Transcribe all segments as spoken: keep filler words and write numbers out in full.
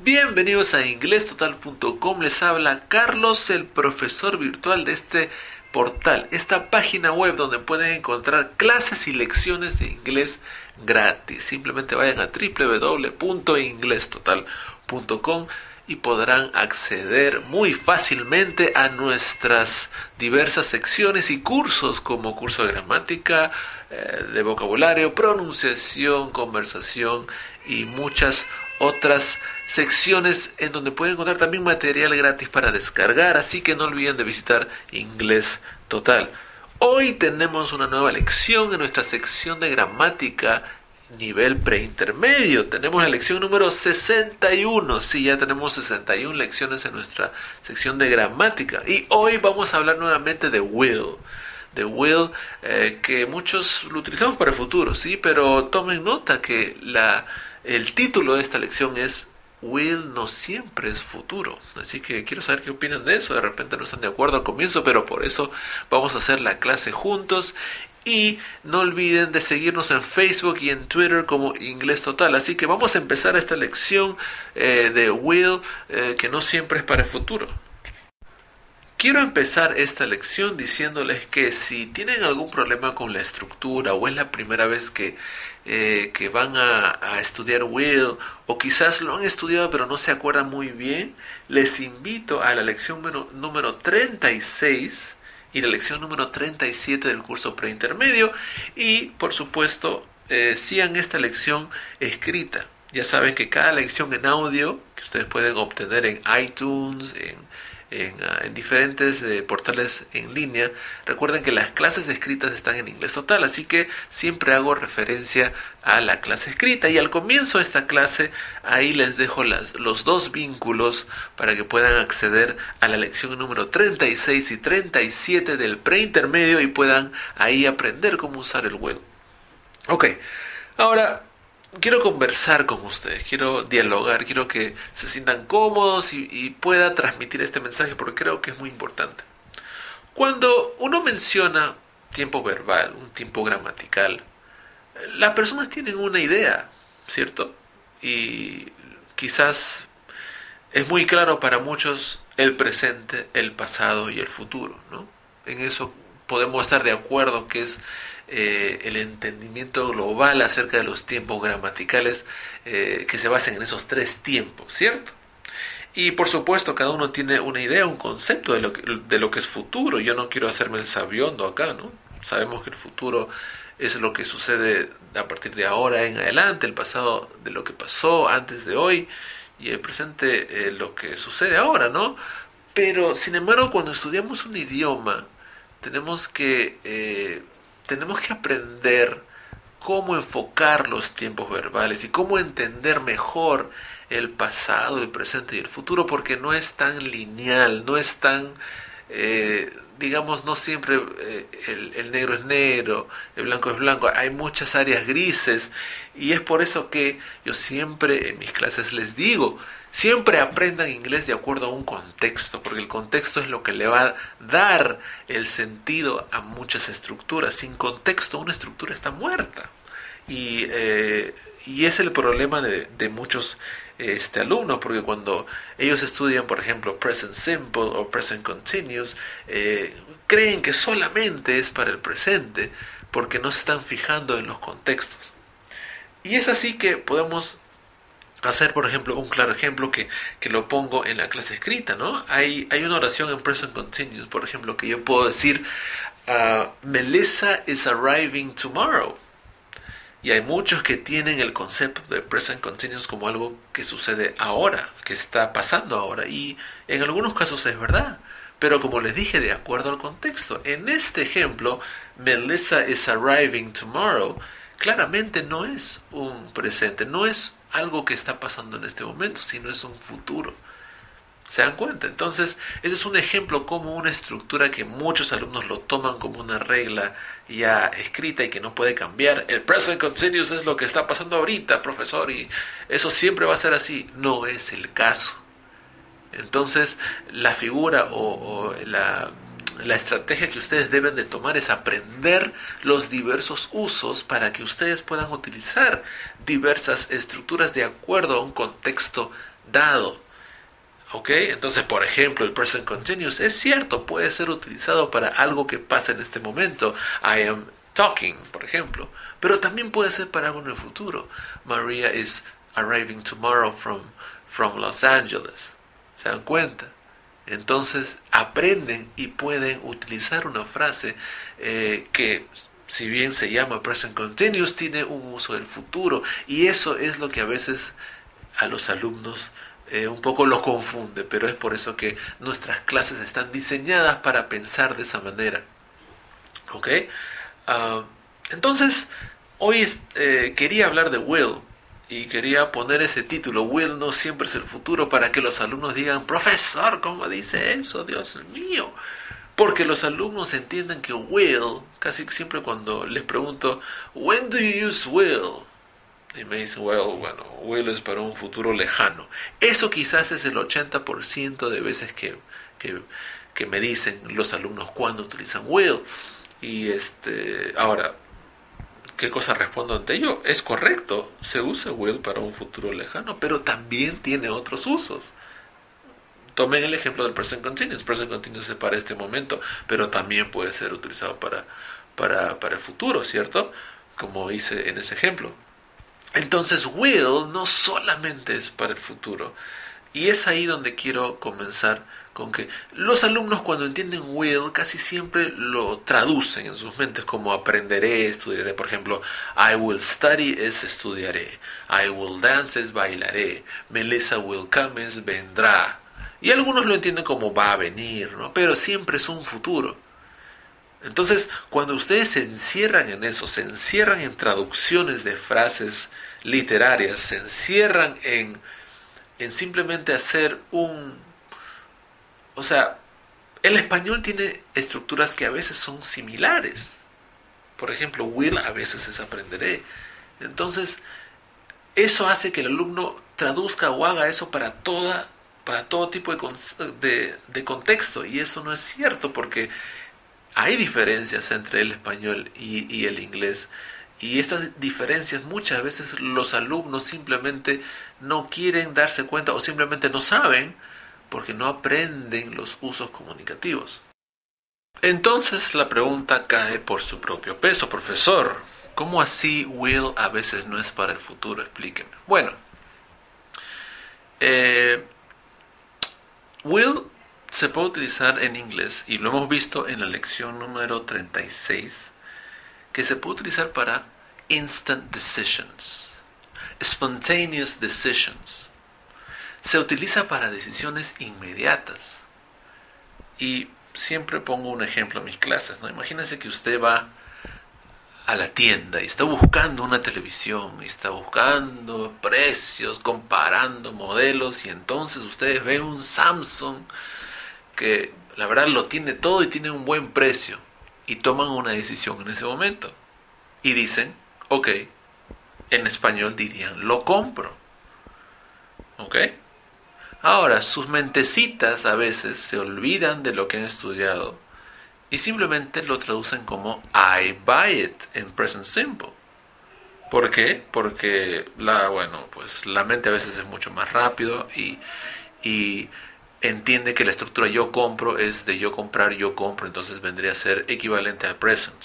Bienvenidos a Inglestotal punto com, les habla Carlos, el profesor virtual de este portal, esta página web donde pueden encontrar clases y lecciones de inglés gratis. Simplemente vayan a doble u doble u doble u punto inglestotal punto com y podrán acceder muy fácilmente a nuestras diversas secciones y cursos como curso de gramática, eh, de vocabulario, pronunciación, conversación y muchas otras secciones en donde pueden encontrar también material gratis para descargar. Así que no olviden de visitar Inglés Total. Hoy tenemos una nueva lección en nuestra sección de gramática nivel preintermedio. Tenemos la lección número sesenta y uno. Sí, ya tenemos sesenta y una lecciones en nuestra sección de gramática. Y hoy vamos a hablar nuevamente de will. De will, eh, que muchos lo utilizamos para el futuro, sí, pero tomen nota que la, el título de esta lección es will no siempre es futuro. Así que quiero saber qué opinan de eso. De repente no están de acuerdo al comienzo, pero por eso vamos a hacer la clase juntos. Y no olviden de seguirnos en Facebook y en Twitter como Inglés Total. Así que vamos a empezar esta lección eh, de will, eh, que no siempre es para el futuro. Quiero empezar esta lección diciéndoles que si tienen algún problema con la estructura o es la primera vez que, eh, que van a, a estudiar will, o quizás lo han estudiado pero no se acuerdan muy bien, les invito a la lección número, número treinta y seis y la lección número treinta y siete del curso preintermedio, y por supuesto eh, sigan esta lección escrita. Ya saben que cada lección en audio que ustedes pueden obtener en iTunes, en, en, en diferentes eh, portales en línea, recuerden que las clases escritas están en Inglés Total, así que siempre hago referencia a la clase escrita, y al comienzo de esta clase ahí les dejo las, los dos vínculos para que puedan acceder a la lección número treinta y seis y treinta y siete del preintermedio y puedan ahí aprender cómo usar el will. Ok, ahora quiero conversar con ustedes, quiero dialogar, quiero que se sientan cómodos y, y pueda transmitir este mensaje porque creo que es muy importante. Cuando uno menciona tiempo verbal, un tiempo gramatical, las personas tienen una idea, ¿cierto? Y quizás es muy claro para muchos el presente, el pasado y el futuro, ¿no? En eso podemos estar de acuerdo que es Eh, el entendimiento global acerca de los tiempos gramaticales eh, que se basan en esos tres tiempos, ¿cierto? Y por supuesto cada uno tiene una idea, un concepto de lo que, de lo que es futuro. Yo no quiero hacerme el sabiondo acá, ¿no? Sabemos que el futuro es lo que sucede a partir de ahora en adelante, el pasado de lo que pasó antes de hoy y el presente eh, lo que sucede ahora, ¿no? Pero sin embargo cuando estudiamos un idioma tenemos que... Eh, Tenemos que aprender cómo enfocar los tiempos verbales y cómo entender mejor el pasado, el presente y el futuro, porque no es tan lineal, no es tan, eh, digamos, no siempre eh, el, el negro es negro, el blanco es blanco, hay muchas áreas grises, y es por eso que yo siempre en mis clases les digo, siempre aprendan inglés de acuerdo a un contexto, porque el contexto es lo que le va a dar el sentido a muchas estructuras. Sin contexto, una estructura está muerta. Y, eh, y es el problema de, de muchos este, alumnos, porque cuando ellos estudian, por ejemplo, present simple o present continuous, eh, creen que solamente es para el presente, porque no se están fijando en los contextos. Y es así que podemos hacer, por ejemplo, un claro ejemplo que, que lo pongo en la clase escrita, ¿no? Hay, hay una oración en present continuous, por ejemplo, que yo puedo decir uh, Melissa is arriving tomorrow. Y hay muchos que tienen el concepto de present continuous como algo que sucede ahora, que está pasando ahora. Y en algunos casos es verdad, pero como les dije, de acuerdo al contexto. En este ejemplo, Melissa is arriving tomorrow, claramente no es un presente, no es algo que está pasando en este momento, sino es un futuro. ¿Se dan cuenta? Entonces, ese es un ejemplo como una estructura que muchos alumnos lo toman como una regla ya escrita y que no puede cambiar. El present continuous es lo que está pasando ahorita, profesor, y eso siempre va a ser así. No es el caso. Entonces, la figura o, o la... La estrategia que ustedes deben de tomar es aprender los diversos usos para que ustedes puedan utilizar diversas estructuras de acuerdo a un contexto dado. ¿Ok? Entonces, por ejemplo, el present continuous es cierto, puede ser utilizado para algo que pasa en este momento. I am talking, por ejemplo. Pero también puede ser para algo en el futuro. Maria is arriving tomorrow from, from Los Angeles. ¿Se dan cuenta? Entonces, aprenden y pueden utilizar una frase eh, que, si bien se llama present continuous, tiene un uso del futuro. Y eso es lo que a veces a los alumnos Eh, un poco los confunde, pero es por eso que nuestras clases están diseñadas para pensar de esa manera. ¿Ok? Uh, entonces, hoy es, eh, quería hablar de will y quería poner ese título, will no siempre es el futuro, para que los alumnos digan, profesor, ¿cómo dice eso? Dios mío. Porque los alumnos entienden que will, casi siempre cuando les pregunto, when do you use will? Y me dicen, well, bueno, will es para un futuro lejano. Eso quizás es el ochenta por ciento de veces que, que, que me dicen los alumnos cuando utilizan will. Y este, ahora, ¿qué cosa respondo ante ello? Es correcto, se usa will para un futuro lejano, pero también tiene otros usos. Tomen el ejemplo del present continuous. Present continuous es para este momento, pero también puede ser utilizado para, para, para el futuro, ¿cierto? Como hice en ese ejemplo. Entonces, will no solamente es para el futuro. Y es ahí donde quiero comenzar con que los alumnos, cuando entienden will, casi siempre lo traducen en sus mentes como aprenderé, estudiaré. Por ejemplo, I will study es estudiaré. I will dance es bailaré. Melissa will come es vendrá. Y algunos lo entienden como va a venir, ¿no? Pero siempre es un futuro. Entonces, cuando ustedes se encierran en eso, se encierran en traducciones de frases literarias, se encierran en, en simplemente hacer un... O sea, el español tiene estructuras que a veces son similares. Por ejemplo, will a veces es aprenderé. Entonces, eso hace que el alumno traduzca o haga eso para toda, para todo tipo de, de, de contexto. Y eso no es cierto porque hay diferencias entre el español y, y el inglés, y estas diferencias muchas veces los alumnos simplemente no quieren darse cuenta o simplemente no saben porque no aprenden los usos comunicativos. Entonces la pregunta cae por su propio peso. Profesor, ¿cómo así will a veces no es para el futuro? Explíqueme. Bueno, eh, will se puede utilizar en inglés, y lo hemos visto en la lección número treinta y seis, que se puede utilizar para instant decisions, spontaneous decisions. Se utiliza para decisiones inmediatas. Y siempre pongo un ejemplo en mis clases, ¿no? Imagínense que usted va a la tienda y está buscando una televisión, y está buscando precios, comparando modelos, y entonces ustedes ven un Samsung que la verdad lo tiene todo y tiene un buen precio, y toman una decisión en ese momento y dicen, ok, en español dirían, lo compro. ¿Ok? Ahora, sus mentecitas a veces se olvidan de lo que han estudiado y simplemente lo traducen como I buy it en present simple. ¿Por qué? Porque la, bueno, pues la mente a veces es mucho más rápido y... y entiende que la estructura yo compro es de yo comprar, yo compro, entonces vendría a ser equivalente a present.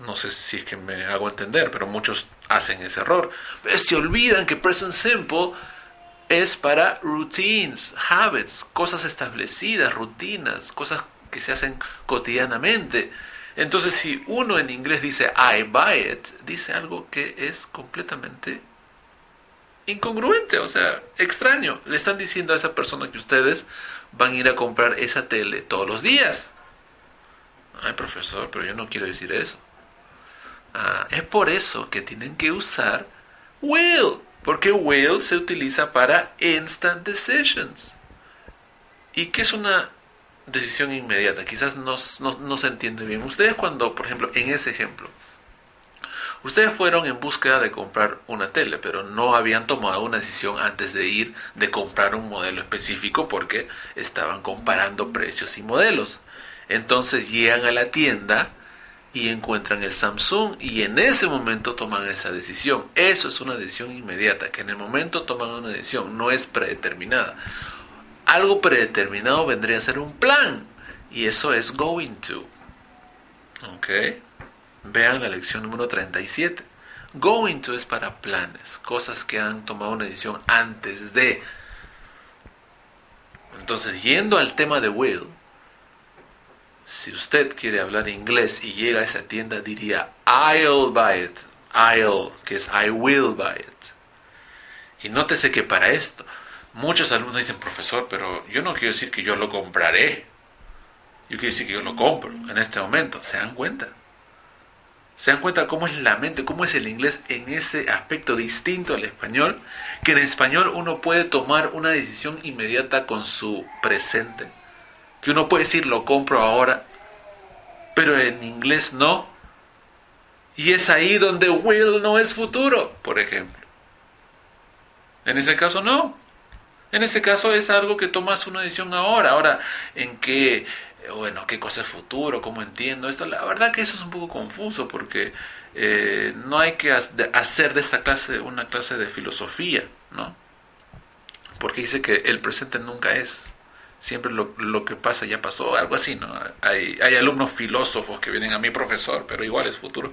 No sé si es que me hago entender, pero muchos hacen ese error. Se olvidan que present simple es para routines, habits, cosas establecidas, rutinas, cosas que se hacen cotidianamente. Entonces, si uno en inglés dice I buy it, dice algo que es completamente incongruente, o sea, extraño. Le están diciendo a esa persona que ustedes van a ir a comprar esa tele todos los días. Ay, profesor, pero yo no quiero decir eso. Ah, es por eso que tienen que usar will, porque will se utiliza para instant decisions. ¿Y qué es una decisión inmediata? Quizás no, no, no se entiende bien. Ustedes cuando, por ejemplo, en ese ejemplo, ustedes fueron en búsqueda de comprar una tele, pero no habían tomado una decisión antes de ir de comprar un modelo específico porque estaban comparando precios y modelos. Entonces llegan a la tienda y encuentran el Samsung y en ese momento toman esa decisión. Eso es una decisión inmediata, que en el momento toman una decisión, no es predeterminada. Algo predeterminado vendría a ser un plan, y eso es going to. ¿Ok? Vean la lección número treinta y siete. Going to es para planes, cosas que han tomado una decisión antes de. Entonces, yendo al tema de will, si usted quiere hablar inglés y llega a esa tienda, diría I'll buy it. I'll, que es I will buy it. Y nótese que para esto, muchos alumnos dicen, profesor, pero yo no quiero decir que yo lo compraré. Yo quiero decir que yo lo compro en este momento. ¿Se dan cuenta? ¿Se dan cuenta cómo es la mente, cómo es el inglés en ese aspecto distinto al español? Que en español uno puede tomar una decisión inmediata con su presente. Que uno puede decir, lo compro ahora, pero en inglés no. Y es ahí donde will no es futuro, por ejemplo. En ese caso no. En ese caso es algo que tomas una decisión ahora. Ahora, ¿en qué...? Bueno, ¿qué cosa es futuro? ¿Cómo entiendo esto? La verdad que eso es un poco confuso porque eh, no hay que hacer de esta clase una clase de filosofía, ¿no? Porque dice que el presente nunca es. Siempre lo, lo que pasa ya pasó, algo así, ¿no? Hay, hay alumnos filósofos que vienen a mi profesor, pero igual es futuro.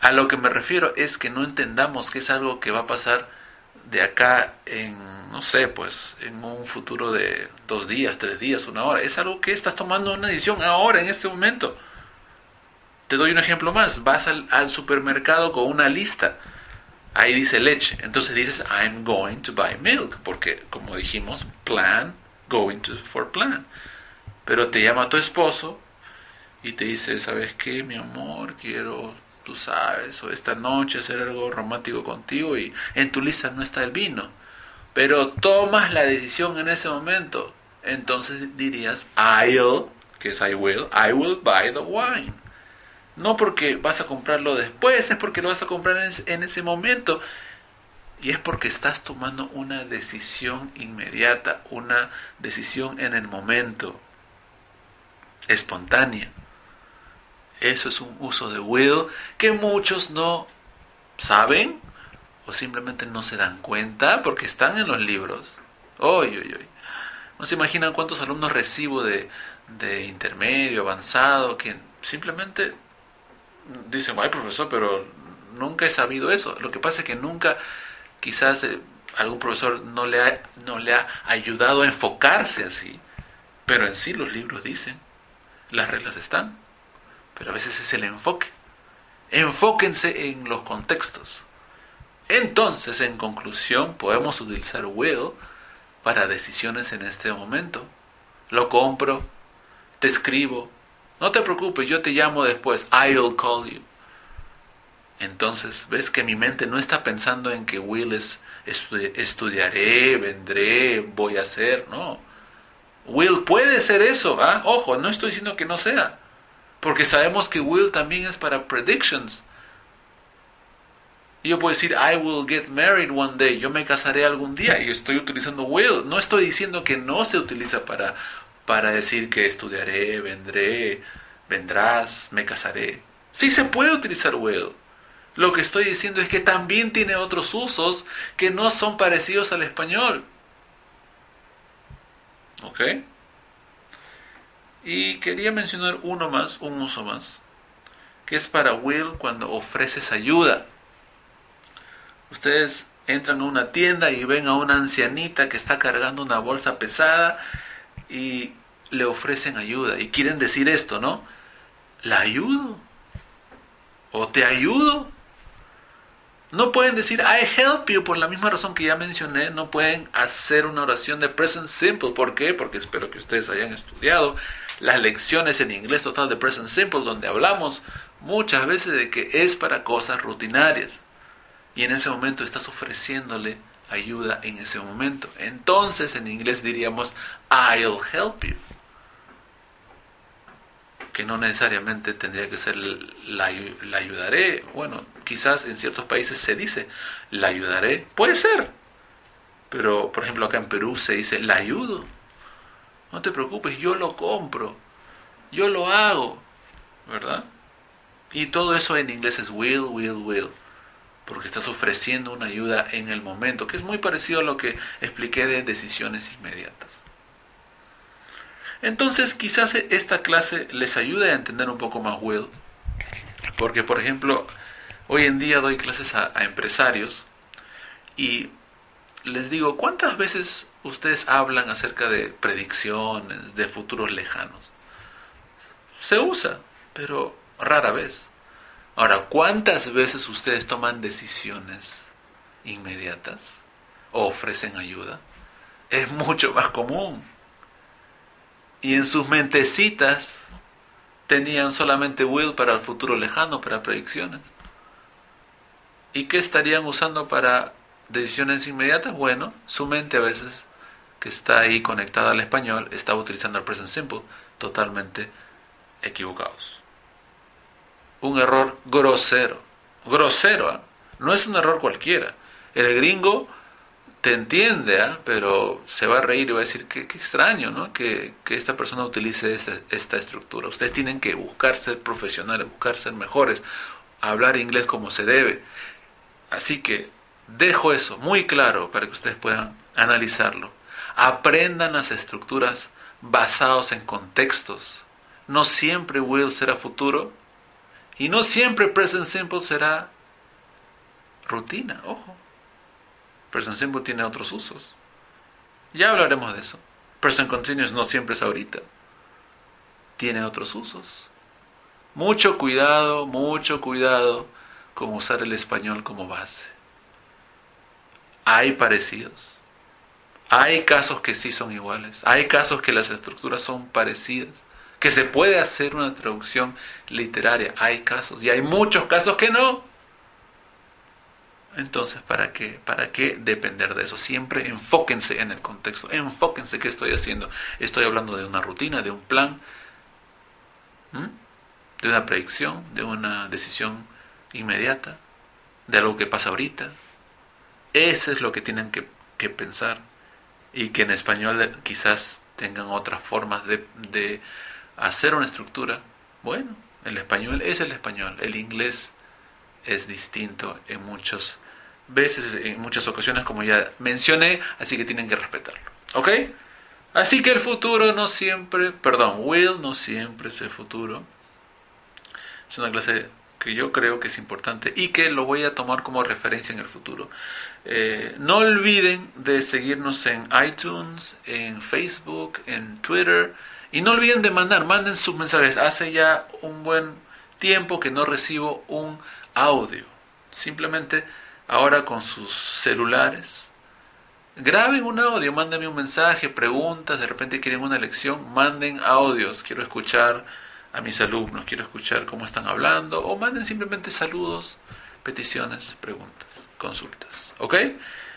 A lo que me refiero es que no entendamos que es algo que va a pasar de acá en, no sé, pues, en un futuro de dos días, tres días, una hora. Es algo que estás tomando una decisión ahora, en este momento. Te doy un ejemplo más. Vas al, al supermercado con una lista. Ahí dice leche. Entonces dices, I'm going to buy milk. Porque, como dijimos, plan, going to for plan. Pero te llama tu esposo y te dice, ¿sabes qué, mi amor? Quiero... tú sabes, o esta noche hacer algo romántico contigo y en tu lista no está el vino, pero tomas la decisión en ese momento, entonces dirías I'll, que es I will, I will buy the wine. No porque vas a comprarlo después, es porque lo vas a comprar en, en ese momento y es porque estás tomando una decisión inmediata, una decisión en el momento, espontánea. Eso es un uso de will que muchos no saben o simplemente no se dan cuenta porque están en los libros. Oy, oy, oy. No se imaginan cuántos alumnos recibo de, de intermedio, avanzado, que simplemente dicen, ay profesor, pero nunca he sabido eso. Lo que pasa es que nunca, quizás eh, algún profesor no le ha, no le ha ayudado a enfocarse así, pero en sí los libros dicen, las reglas están. Pero a veces es el enfoque. Enfóquense en los contextos. Entonces, en conclusión, podemos utilizar will para decisiones en este momento. Lo compro, te escribo, no te preocupes, yo te llamo después, I'll call you. Entonces, ves que mi mente no está pensando en que will es estudi- estudiaré, vendré, voy a hacer, no. Will puede ser eso, ¿ah? Ojo, no estoy diciendo que no sea. Porque sabemos que will también es para predictions. Yo puedo decir, I will get married one day. Yo me casaré algún día. Y estoy utilizando will. No estoy diciendo que no se utiliza para, para decir que estudiaré, vendré, vendrás, me casaré. Sí se puede utilizar will. Lo que estoy diciendo es que también tiene otros usos que no son parecidos al español. ¿Ok? Y quería mencionar uno más, un uso más, que es para will cuando ofreces ayuda. Ustedes entran a una tienda y ven a una ancianita que está cargando una bolsa pesada y le ofrecen ayuda. Y quieren decir esto, ¿no? La ayudo. O te ayudo. No pueden decir I help you por la misma razón que ya mencioné. No pueden hacer una oración de present simple. ¿Por qué? Porque espero que ustedes hayan estudiado las lecciones en inglés total de present simple, donde hablamos muchas veces de que es para cosas rutinarias. Y en ese momento estás ofreciéndole ayuda en ese momento. Entonces en inglés diríamos I'll help you. Que no necesariamente tendría que ser la, la ayudaré. Bueno, quizás en ciertos países se dice la ayudaré. Puede ser. Pero, por ejemplo, acá en Perú se dice la ayudo. No te preocupes, yo lo compro. Yo lo hago. ¿Verdad? Y todo eso en inglés es will, will, will, porque estás ofreciendo una ayuda en el momento, que es muy parecido a lo que expliqué de decisiones inmediatas. Entonces, quizás esta clase les ayude a entender un poco más will, porque, por ejemplo, hoy en día doy clases a, a empresarios y les digo, ¿cuántas veces ustedes hablan acerca de predicciones, de futuros lejanos? Se usa, pero rara vez. Ahora, ¿cuántas veces ustedes toman decisiones inmediatas o ofrecen ayuda? Es mucho más común. Y en sus mentecitas tenían solamente will para el futuro lejano, para predicciones. ¿Y qué estarían usando para decisiones inmediatas? Bueno, su mente a veces, que está ahí conectada al español, estaba utilizando el present simple, totalmente equivocados. Un error grosero. Grosero, ¿eh? No es un error cualquiera. El gringo te entiende, ¿eh? Pero se va a reír y va a decir, qué, qué extraño, ¿no? Que, que esta persona utilice esta, esta estructura. Ustedes tienen que buscar ser profesionales, buscar ser mejores, hablar inglés como se debe. Así que dejo eso muy claro para que ustedes puedan analizarlo. Aprendan las estructuras basadas en contextos. No siempre will será futuro y no siempre present simple será rutina. Ojo, present simple tiene otros usos. Ya hablaremos de eso. Present continuous no siempre es ahorita. Tiene otros usos. Mucho cuidado, mucho cuidado con usar el español como base. Hay parecidos. Hay casos que sí son iguales. Hay casos que las estructuras son parecidas, que se puede hacer una traducción literaria. Hay casos, y hay muchos casos que no. Entonces, ¿para qué? ¿Para qué depender de eso? Siempre enfóquense en el contexto. Enfóquense qué estoy haciendo. Estoy hablando de una rutina, de un plan, ¿m? de una predicción, de una decisión inmediata, de algo que pasa ahorita. Eso es lo que tienen que, que pensar, y que en español quizás tengan otras formas de, de hacer una estructura. Bueno, el español es el español, el inglés es distinto en muchas veces, en muchas ocasiones, como ya mencioné, así que tienen que respetarlo, ¿ok? Así que el futuro no siempre, perdón, will no siempre es el futuro. Es una clase que yo creo que es importante y que lo voy a tomar como referencia en el futuro. Eh, no olviden de seguirnos en iTunes, en Facebook, en Twitter, y no olviden de mandar, manden sus mensajes. Hace ya un buen tiempo que no recibo un audio. Simplemente ahora con sus celulares graben un audio, mándenme un mensaje, preguntas, de repente quieren una lección, manden audios, quiero escuchar a mis alumnos, quiero escuchar cómo están hablando, o manden simplemente saludos, peticiones, preguntas, consultas, ¿ok?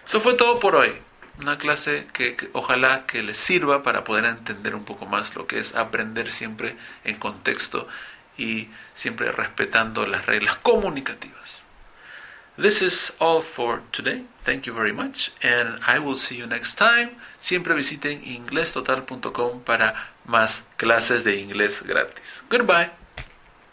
Eso fue todo por hoy. Una clase que, que ojalá que les sirva para poder entender un poco más lo que es aprender siempre en contexto y siempre respetando las reglas comunicativas. This is all for today. Thank you very much and I will see you next time. Siempre visiten ingles total punto com para más clases de inglés gratis. Goodbye.